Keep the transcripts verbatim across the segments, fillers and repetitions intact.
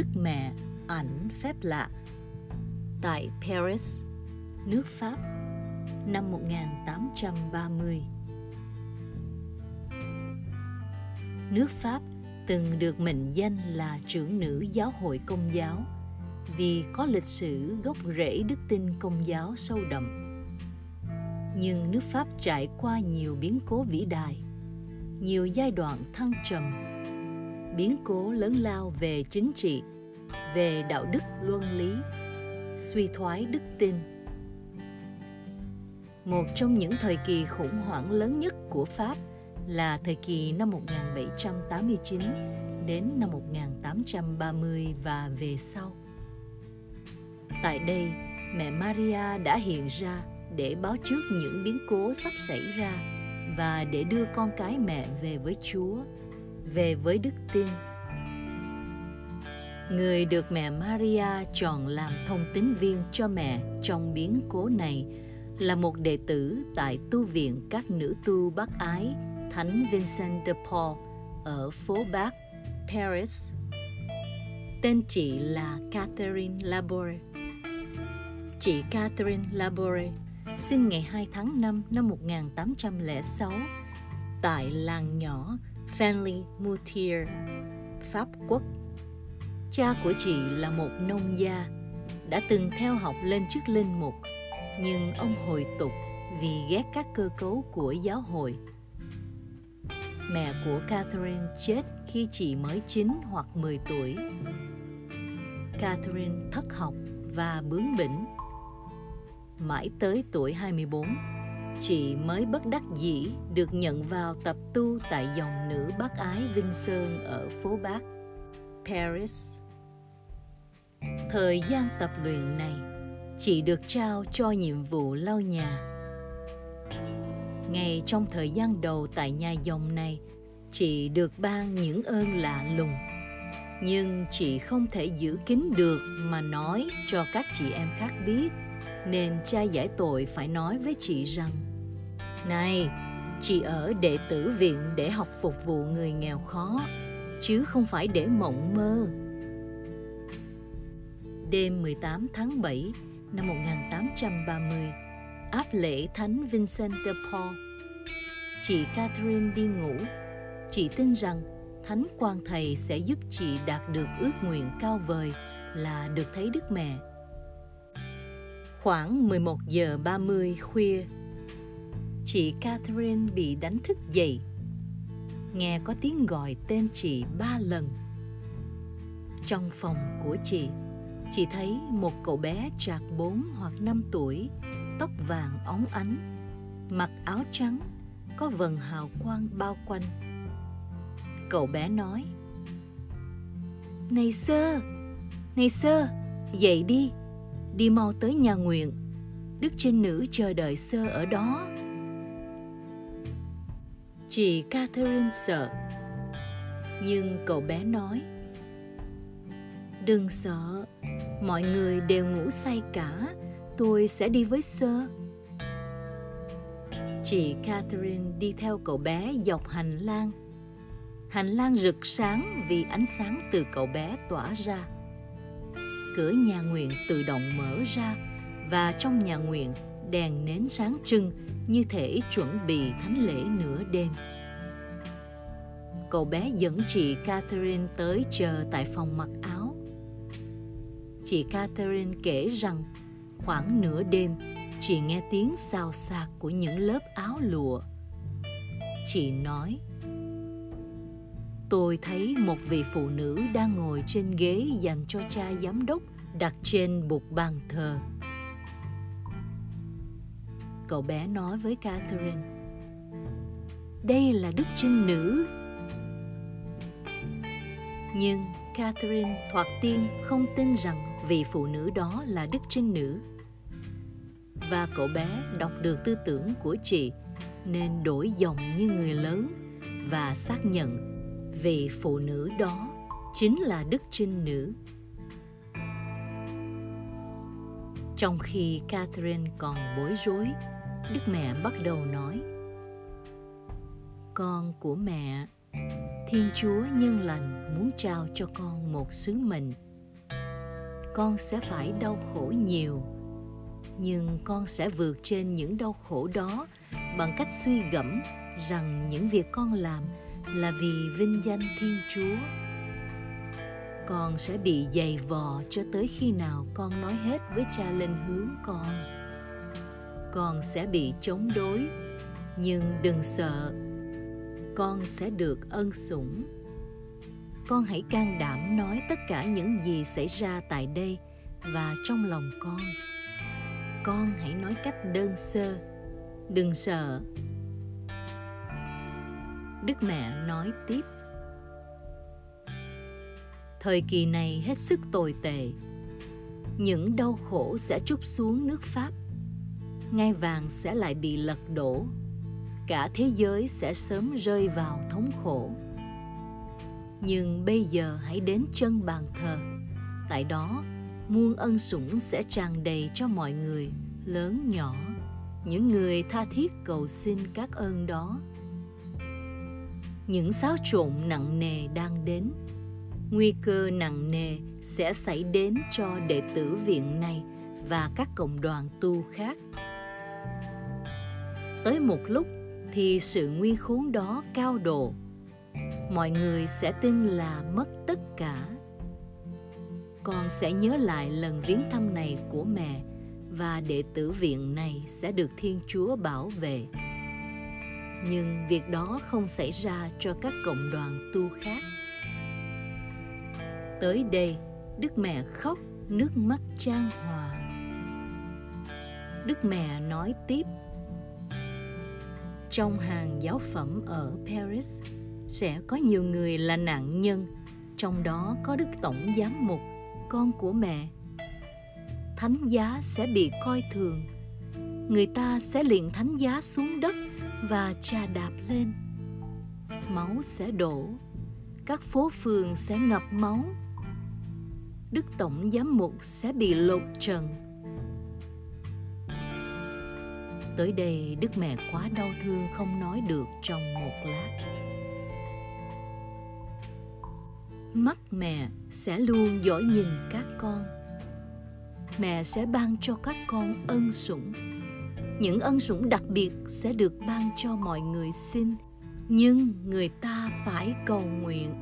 Đức Mẹ ảnh phép lạ tại Paris, nước Pháp, năm một nghìn tám trăm ba mươi. Nước Pháp từng được mệnh danh là trưởng nữ giáo hội Công giáo vì có lịch sử gốc rễ đức tin Công giáo sâu đậm. Nhưng nước Pháp trải qua nhiều biến cố vĩ đại, nhiều giai đoạn thăng trầm, biến cố lớn lao về chính trị, về đạo đức luân lý, suy thoái đức tin. Một trong những thời kỳ khủng hoảng lớn nhất của Pháp là thời kỳ năm một nghìn bảy trăm tám mươi chín đến năm một nghìn tám trăm ba mươi và về sau. Tại đây, Mẹ Maria đã hiện ra để báo trước những biến cố sắp xảy ra và để đưa con cái mẹ về với Chúa, về với đức tin. Người được Mẹ Maria chọn làm thông tín viên cho mẹ trong biến cố này là một đệ tử tại tu viện các nữ tu bác ái Thánh Vincent de Paul ở phố Bắc Paris. Tên chị là Catherine Labouré. Chị Catherine Labouré sinh ngày hai tháng năm năm một nghìn tám trăm lẻ sáu tại làng nhỏ Family Mutier, Pháp Quốc. Cha của chị là một nông gia, đã từng theo học lên chức linh mục, nhưng ông hồi tục vì ghét các cơ cấu của giáo hội. Mẹ của Catherine chết khi chị mới chín hoặc mười tuổi. Catherine thất học và bướng bỉnh. Mãi tới tuổi hai mươi bốn, chị mới bất đắc dĩ được nhận vào tập tu tại dòng nữ bác ái Vinh Sơn ở phố Bắc Paris. Thời gian tập luyện này, chị được trao cho nhiệm vụ lau nhà. Ngay trong thời gian đầu tại nhà dòng này, chị được ban những ơn lạ lùng, nhưng chị không thể giữ kín được mà nói cho các chị em khác biết, nên cha giải tội phải nói với chị rằng: "Này, chị ở đệ tử viện để học phục vụ người nghèo khó, chứ không phải để mộng mơ." Đêm mười tám tháng bảy năm một nghìn tám trăm ba mươi, áp lễ Thánh Vincent de Paul, chị Catherine đi ngủ. Chị tin rằng Thánh Quan Thầy sẽ giúp chị đạt được ước nguyện cao vời là được thấy Đức Mẹ. Khoảng mười một giờ ba mươi khuya, chị Catherine bị đánh thức dậy. Nghe có tiếng gọi tên chị ba lần. Trong phòng của chị, chị thấy một cậu bé trạc bốn hoặc năm tuổi, tóc vàng óng ánh, mặc áo trắng, có vầng hào quang bao quanh. Cậu bé nói: "Này sơ, này sơ, dậy đi, đi mau tới nhà nguyện, Đức Trinh Nữ chờ đợi sơ ở đó." Chị Catherine sợ, nhưng cậu bé nói: "Đừng sợ, mọi người đều ngủ say cả, tôi sẽ đi với sơ." Chị Catherine đi theo cậu bé dọc hành lang. Hành lang rực sáng vì ánh sáng từ cậu bé tỏa ra. Cửa nhà nguyện tự động mở ra và trong nhà nguyện đèn nến sáng trưng như thể chuẩn bị thánh lễ nửa đêm. Cậu bé dẫn chị Catherine tới chờ tại phòng mặc áo. Chị Catherine kể rằng khoảng nửa đêm chị nghe tiếng xào xạc của những lớp áo lụa. Chị nói: "Tôi thấy một vị phụ nữ đang ngồi trên ghế dành cho cha giám đốc đặt trên bục bàn thờ." Cậu bé nói với Catherine: "Đây là Đức Trinh Nữ." Nhưng Catherine thoạt tiên không tin rằng vị phụ nữ đó là Đức Trinh Nữ. Và cậu bé đọc được tư tưởng của chị nên đổi giọng như người lớn và xác nhận vị phụ nữ đó chính là Đức Trinh Nữ. Trong khi Catherine còn bối rối, Đức Mẹ bắt đầu nói: "Con của mẹ, Thiên Chúa nhân lành muốn trao cho con một sứ mệnh con sẽ phải đau khổ nhiều. Nhưng con sẽ vượt trên những đau khổ đó bằng cách suy gẫm rằng những việc con làm là vì vinh danh Thiên Chúa. Con sẽ bị dày vò cho tới khi nào con nói hết với Cha lên hướng con. Con sẽ bị chống đối, nhưng đừng sợ. Con sẽ được ân sủng. Con hãy can đảm nói tất cả những gì xảy ra tại đây và trong lòng con. Con hãy nói cách đơn sơ. Đừng sợ. Đức Mẹ nói tiếp. Thời kỳ này hết sức tồi tệ. Những đau khổ sẽ trút xuống nước Pháp. Ngai vàng sẽ lại bị lật đổ. Cả thế giới sẽ sớm rơi vào thống khổ. Nhưng bây giờ hãy đến chân bàn thờ. Tại đó, muôn ân sủng sẽ tràn đầy cho mọi người, lớn nhỏ, những người tha thiết cầu xin các ơn đó. Những xáo trộn nặng nề đang đến. Nguy cơ nặng nề sẽ xảy đến cho đệ tử viện này và các cộng đoàn tu khác. Tới một lúc thì sự nguy khốn đó cao độ. Mọi người sẽ tin là mất tất cả. Con sẽ nhớ lại lần viếng thăm này của mẹ và đệ tử viện này sẽ được Thiên Chúa bảo vệ. Nhưng việc đó không xảy ra cho các cộng đoàn tu khác. Tới đây, Đức Mẹ khóc nước mắt chan hòa. Đức Mẹ nói tiếp. Trong hàng giáo phẩm ở Paris sẽ có nhiều người là nạn nhân, trong đó có Đức Tổng Giám Mục, con của mẹ. Thánh giá sẽ bị coi thường. Người ta sẽ liền thánh giá xuống đất và chà đạp lên. Máu sẽ đổ. Các phố phường sẽ ngập máu. Đức Tổng Giám Mục sẽ bị lột trần. Tới đây, Đức Mẹ quá đau thương không nói được trong một lát. Mắt mẹ sẽ luôn dõi nhìn các con. Mẹ sẽ ban cho các con ân sủng. Những ân sủng đặc biệt sẽ được ban cho mọi người xin, nhưng người ta phải cầu nguyện.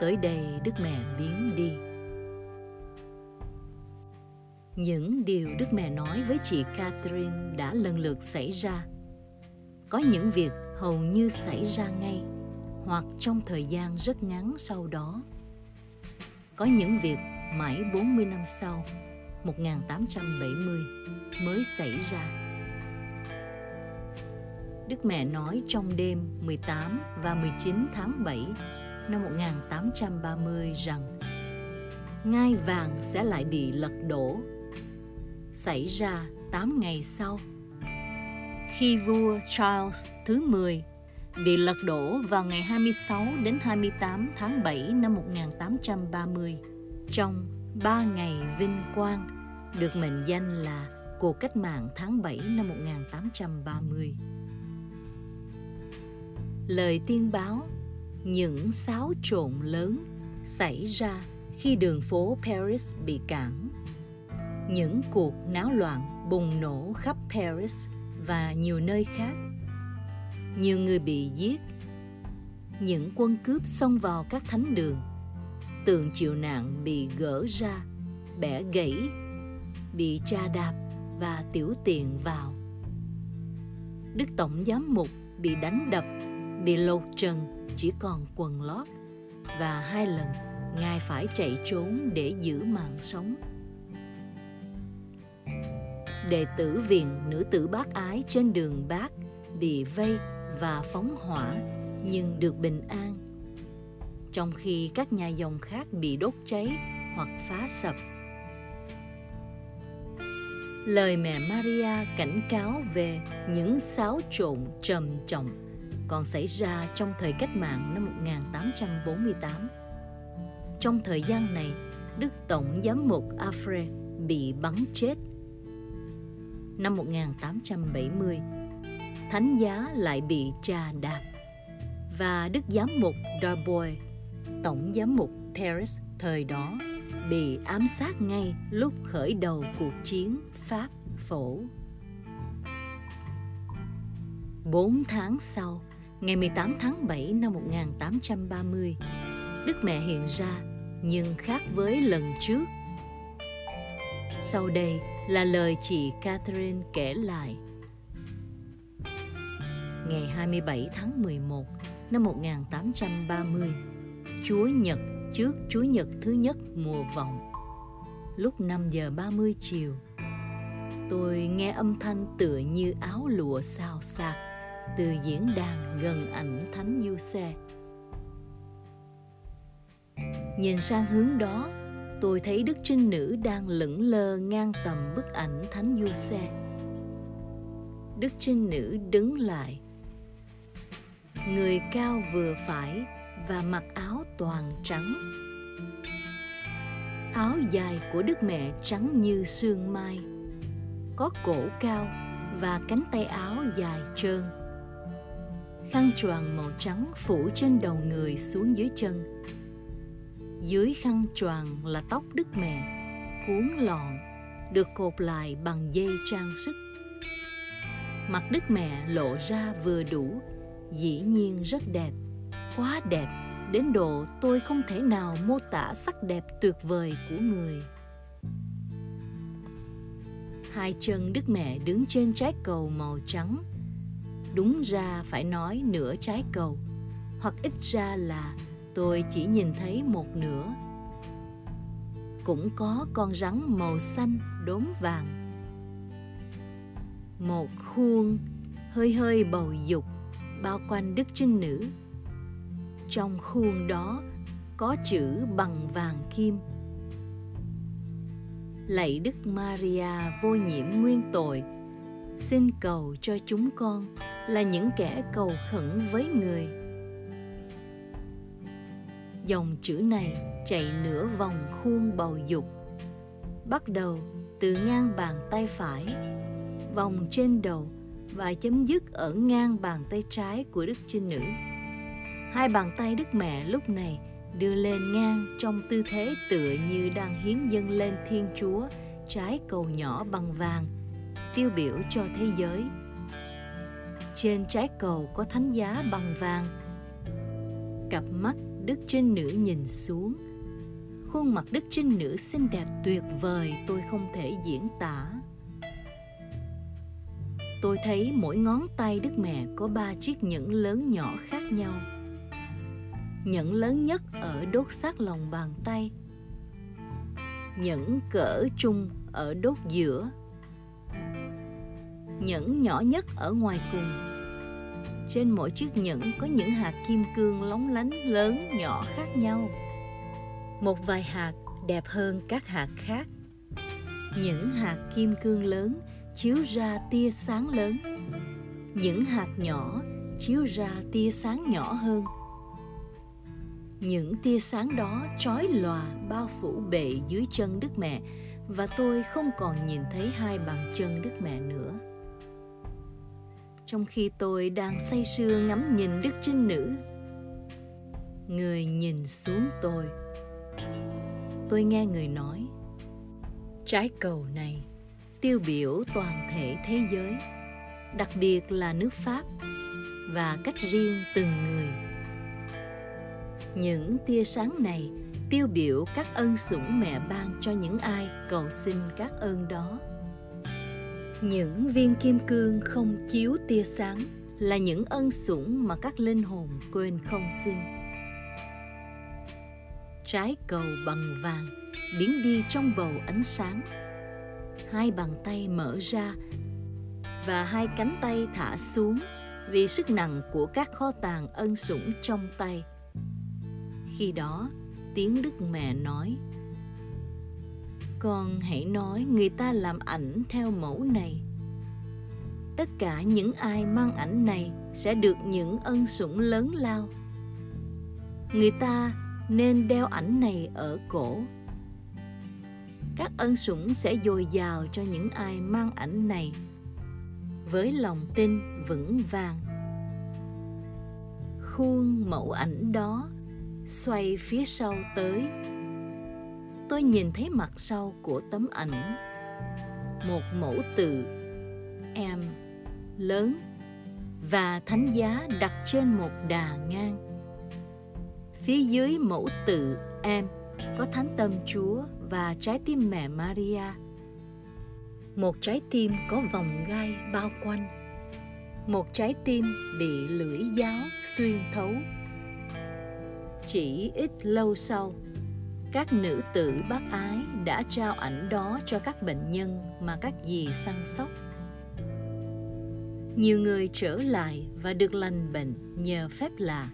Tới đây, Đức Mẹ biến đi. Những điều Đức Mẹ nói với chị Catherine đã lần lượt xảy ra. Có những việc hầu như xảy ra ngay, hoặc trong thời gian rất ngắn sau đó. Có những việc mãi bốn mươi năm sau, một nghìn tám trăm bảy mươi, mới xảy ra. Đức Mẹ nói trong đêm mười tám và mười chín tháng bảy năm một nghìn tám trăm ba mươi rằng ngai vàng sẽ lại bị lật đổ. Xảy ra tám ngày sau, khi vua Charles thứ mười bị lật đổ vào ngày hai mươi sáu đến hai mươi tám tháng bảy năm một nghìn tám trăm ba mươi, trong ba ngày vinh quang được mệnh danh là cuộc cách mạng tháng bảy năm một nghìn tám trăm ba mươi. Lời tiên báo, những xáo trộn lớn xảy ra khi đường phố Paris bị cản. Những cuộc náo loạn bùng nổ khắp Paris và nhiều nơi khác. Nhiều người bị giết. Những quân cướp xông vào các thánh đường. Tường chịu nạn bị gỡ ra, bẻ gãy, bị chà đạp và tiểu tiện vào. Đức Tổng Giám Mục bị đánh đập, bị lột trần, chỉ còn quần lót, và hai lần ngài phải chạy trốn để giữ mạng sống. Đệ tử viện nữ tử bác ái trên đường Bác bị vây và phóng hỏa nhưng được bình an, trong khi các nhà dòng khác bị đốt cháy hoặc phá sập. Lời mẹ Maria cảnh cáo về những xáo trộn trầm trọng còn xảy ra trong thời cách mạng năm một nghìn tám trăm bốn mươi tám. Trong thời gian này, Đức Tổng Giám Mục Afre bị bắn chết. Năm một nghìn tám trăm bảy mươi, thánh giá lại bị chà đạp, và Đức Giám Mục Darboy, Tổng Giám Mục Paris thời đó bị ám sát ngay lúc khởi đầu cuộc chiến Pháp-Phổ. Bốn tháng sau, ngày mười tám tháng bảy năm một nghìn tám trăm ba mươi, Đức Mẹ hiện ra nhưng khác với lần trước. Sau đây là lời chị Catherine kể lại. Ngày hai mươi bảy tháng mười một năm một nghìn tám trăm ba mươi, Chúa Nhật trước Chúa Nhật thứ nhất mùa vọng, lúc năm giờ ba mươi chiều, tôi nghe âm thanh tựa như áo lụa xào xạc từ diễn đàn gần ảnh Thánh Giuse. Nhìn sang hướng đó, tôi thấy Đức Trinh Nữ đang lững lờ ngang tầm bức ảnh Thánh Giuse. Đức Trinh Nữ đứng lại, người cao vừa phải và mặc áo toàn trắng. Áo dài của Đức Mẹ trắng như sương mai, có cổ cao và cánh tay áo dài trơn. Khăn choàng màu trắng phủ trên đầu người xuống dưới chân. Dưới khăn choàng là tóc Đức Mẹ, cuốn lọn, được cột lại bằng dây trang sức. Mặt Đức Mẹ lộ ra vừa đủ, dĩ nhiên rất đẹp, quá đẹp, đến độ tôi không thể nào mô tả sắc đẹp tuyệt vời của người. Hai chân Đức Mẹ đứng trên trái cầu màu trắng, đúng ra phải nói nửa trái cầu, hoặc ít ra là tôi chỉ nhìn thấy một nửa. Cũng có con rắn màu xanh đốm vàng. Một khuôn hơi hơi bầu dục bao quanh Đức Trinh Nữ. Trong khuôn đó có chữ bằng vàng kim: Lạy Đức Maria vô nhiễm nguyên tội, xin cầu cho chúng con là những kẻ cầu khẩn với người. Dòng chữ này chạy nửa vòng khuôn bầu dục, bắt đầu từ ngang bàn tay phải, vòng trên đầu và chấm dứt ở ngang bàn tay trái của Đức Trinh Nữ. Hai bàn tay Đức Mẹ lúc này đưa lên ngang trong tư thế tựa như đang hiến dâng lên Thiên Chúa trái cầu nhỏ bằng vàng, tiêu biểu cho thế giới. Trên trái cầu có thánh giá bằng vàng. Cặp mắt Đức Trinh Nữ nhìn xuống. Khuôn mặt Đức Trinh Nữ xinh đẹp tuyệt vời tôi không thể diễn tả. Tôi thấy mỗi ngón tay Đức Mẹ có ba chiếc nhẫn lớn nhỏ khác nhau. Nhẫn lớn nhất ở đốt sát lòng bàn tay, nhẫn cỡ trung ở đốt giữa, nhẫn nhỏ nhất ở ngoài cùng. Trên mỗi chiếc nhẫn có những hạt kim cương lóng lánh lớn nhỏ khác nhau. Một vài hạt đẹp hơn các hạt khác. Những hạt kim cương lớn chiếu ra tia sáng lớn, những hạt nhỏ chiếu ra tia sáng nhỏ hơn. Những tia sáng đó chói lòa bao phủ bệ dưới chân Đức Mẹ, và tôi không còn nhìn thấy hai bàn chân Đức Mẹ nữa. Trong khi tôi đang say sưa ngắm nhìn Đức Trinh Nữ, người nhìn xuống tôi. Tôi nghe người nói: trái cầu này tiêu biểu toàn thể thế giới, đặc biệt là nước Pháp, và cách riêng từng người. Những tia sáng này tiêu biểu các ân sủng Mẹ ban cho những ai cầu xin các ơn đó. Những viên kim cương không chiếu tia sáng là những ân sủng mà các linh hồn quên không xin. Trái cầu bằng vàng biến đi trong bầu ánh sáng. Hai bàn tay mở ra và hai cánh tay thả xuống vì sức nặng của các kho tàng ân sủng trong tay. Khi đó, tiếng Đức Mẹ nói: con hãy nói người ta làm ảnh theo mẫu này. Tất cả những ai mang ảnh này sẽ được những ân sủng lớn lao. Người ta nên đeo ảnh này ở cổ. Các ân sủng sẽ dồi dào cho những ai mang ảnh này với lòng tin vững vàng. Khuôn mẫu ảnh đó xoay phía sau tới. Tôi nhìn thấy mặt sau của tấm ảnh, một mẫu từ em lớn và thánh giá đặt trên một đà ngang. Phía dưới mẫu tự em có thánh tâm Chúa và trái tim mẹ Maria. Một trái tim có vòng gai bao quanh, một trái tim bị lưỡi giáo xuyên thấu. Chỉ ít lâu sau, các nữ tử bác ái đã trao ảnh đó cho các bệnh nhân mà các dì săn sóc. Nhiều người trở lại và được lành bệnh nhờ phép lạ.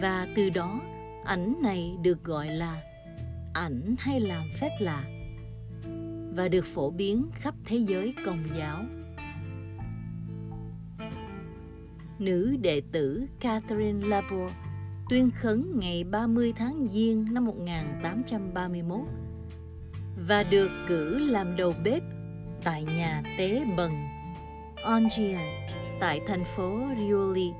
Và từ đó, ảnh này được gọi là ảnh hay làm phép lạ và được phổ biến khắp thế giới Công giáo. Nữ đệ tử Catherine Labouré tuyên khấn ngày ba mươi tháng Giêng năm một nghìn tám trăm ba mươi mốt và được cử làm đầu bếp tại nhà tế bần Ongian tại thành phố Rioli.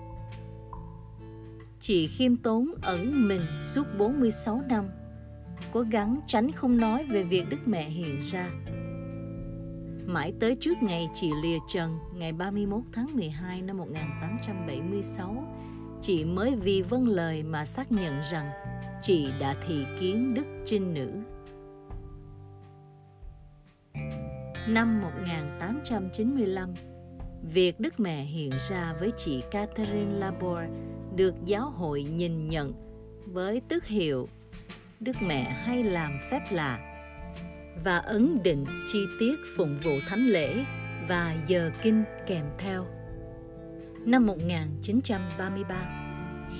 Chị khiêm tốn ẩn mình suốt bốn mươi sáu năm, cố gắng tránh không nói về việc Đức Mẹ hiện ra. Mãi tới trước ngày chị lìa trần, ngày ba mươi mốt tháng mười hai năm một nghìn tám trăm bảy mươi sáu, chị mới vì vâng lời mà xác nhận rằng chị đã thị kiến Đức Trinh Nữ. Năm một nghìn tám trăm chín mươi lăm, việc Đức Mẹ hiện ra với chị Catherine Labouré được giáo hội nhìn nhận với tước hiệu Đức Mẹ hay làm phép lạ và ấn định chi tiết phụng vụ thánh lễ và giờ kinh kèm theo. Năm một nghìn chín trăm ba mươi ba,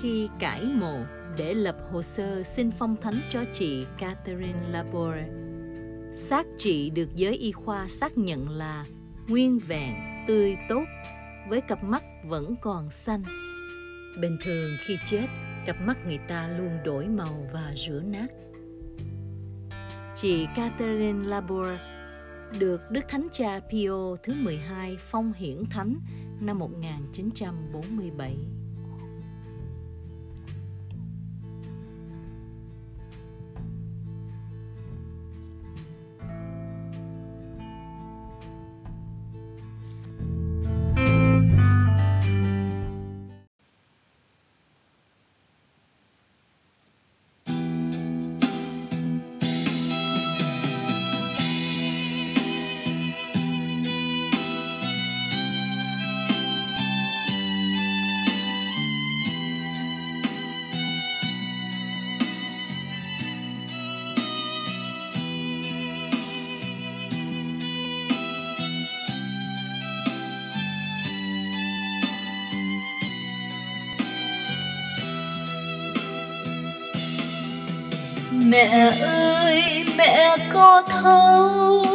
khi cải mộ để lập hồ sơ xin phong thánh cho chị Catherine Labouré, xác chị được giới y khoa xác nhận là nguyên vẹn, tươi tốt, với cặp mắt vẫn còn xanh. Bình thường khi chết, cặp mắt người ta luôn đổi màu và rửa nát. Chị Catherine Labouré được Đức Thánh Cha Pio thứ mười hai phong hiển thánh năm một nghìn chín trăm bốn mươi bảy. Mẹ ơi, mẹ có thấu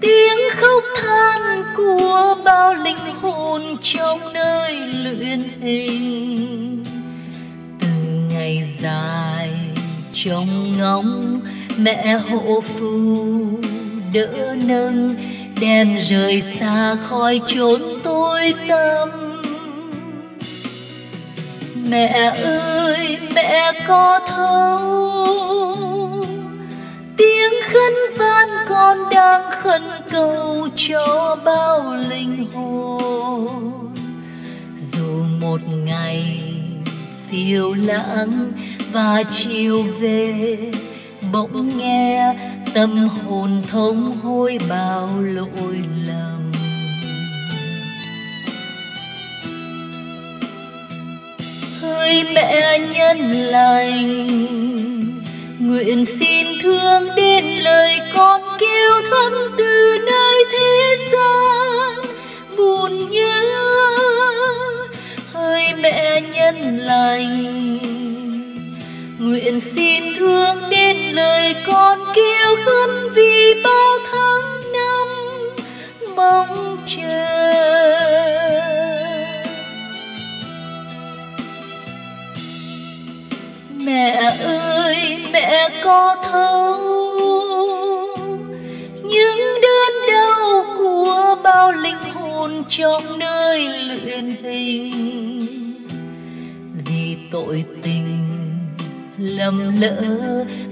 tiếng khóc than của bao linh hồn trong nơi luyện hình. Từng ngày dài trong ngóng, mẹ hộ phù đỡ nâng, đem rời xa khỏi chốn tối tăm. Mẹ ơi, mẹ có thấu tiếng khấn van con đang khẩn cầu cho bao linh hồn. Dù một ngày phiêu lãng và chiều về, bỗng nghe tâm hồn thống hối bao lỗi lầm. Hỡi mẹ nhân lành, nguyện xin thương đến lời con kêu thân từ nơi thế gian buồn nhớ. Hỡi mẹ nhân lành, nguyện xin thương đến lời con kêu khấn vì bao tháng năm mong chờ. Mẹ ơi, mẹ có thấu những đớn đau của bao linh hồn trong nơi luyện hình. vì tội tình lầm lỡ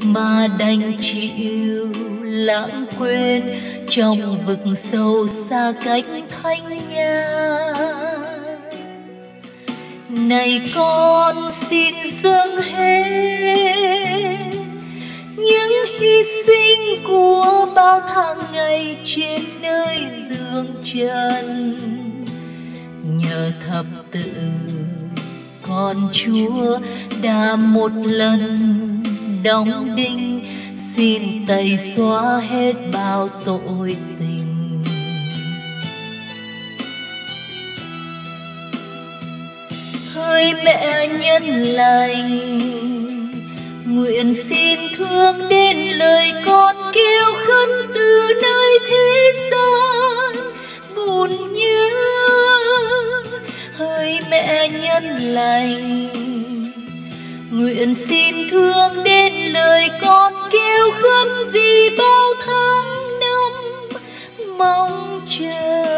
mà đành chịu lãng quên trong vực sâu xa cách thánh nhà. Này con xin dâng hết những hy sinh của bao tháng ngày trên nơi dương trần, nhờ thập tự con Chúa đã một lần đóng đinh, xin tẩy xóa hết bao tội tình. Hỡi mẹ nhân lành, nguyện xin thương đến lời con kêu khấn từ nơi thế gian buồn nhớ. Hỡi mẹ nhân lành, nguyện xin thương đến lời con kêu khấn vì bao tháng năm mong chờ.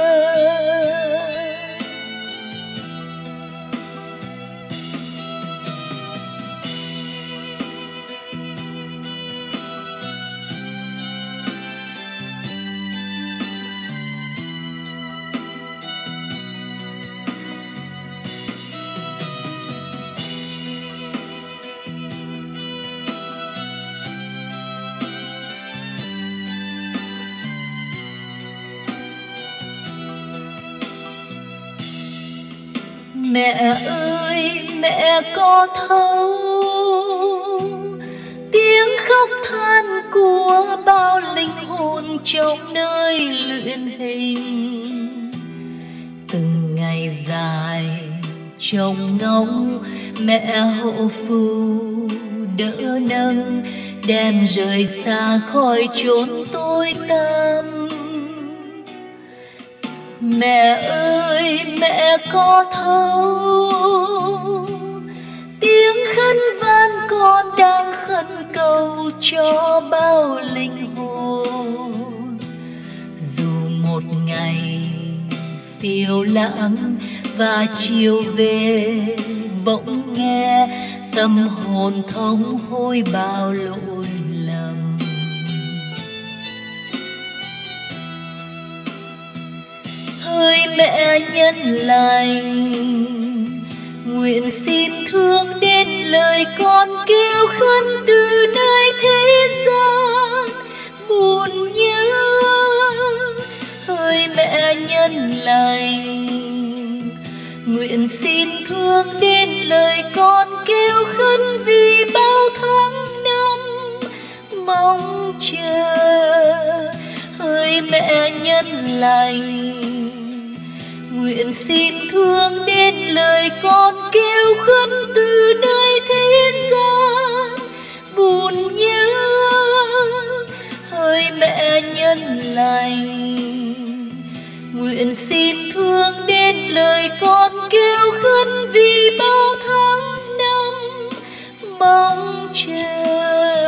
Mẹ ơi, mẹ có thấu tiếng khóc than của bao linh hồn trong nơi luyện hình. Từng ngày dài trông ngóng, mẹ hộ phù đỡ nâng, đem rời xa khỏi chốn tối tăm. Mẹ ơi, mẹ có thấu tiếng khấn van con đang khấn cầu cho bao linh hồn, dù một ngày phiêu lãng và chiều về bỗng nghe tâm hồn thống hối bao lỗi lầm. Hỡi mẹ nhân lành, nguyện xin thương đến lời con kêu khấn từ nơi thế gian buồn nhớ. Hỡi mẹ nhân lành, nguyện xin thương đến lời con kêu khấn vì bao tháng năm mong chờ. Hỡi mẹ nhân lành, nguyện xin thương đến lời con kêu khấn từ nơi thế gian buồn nhớ. Hỡi mẹ nhân lành, nguyện xin thương đến lời con kêu khấn vì bao tháng năm mong chờ.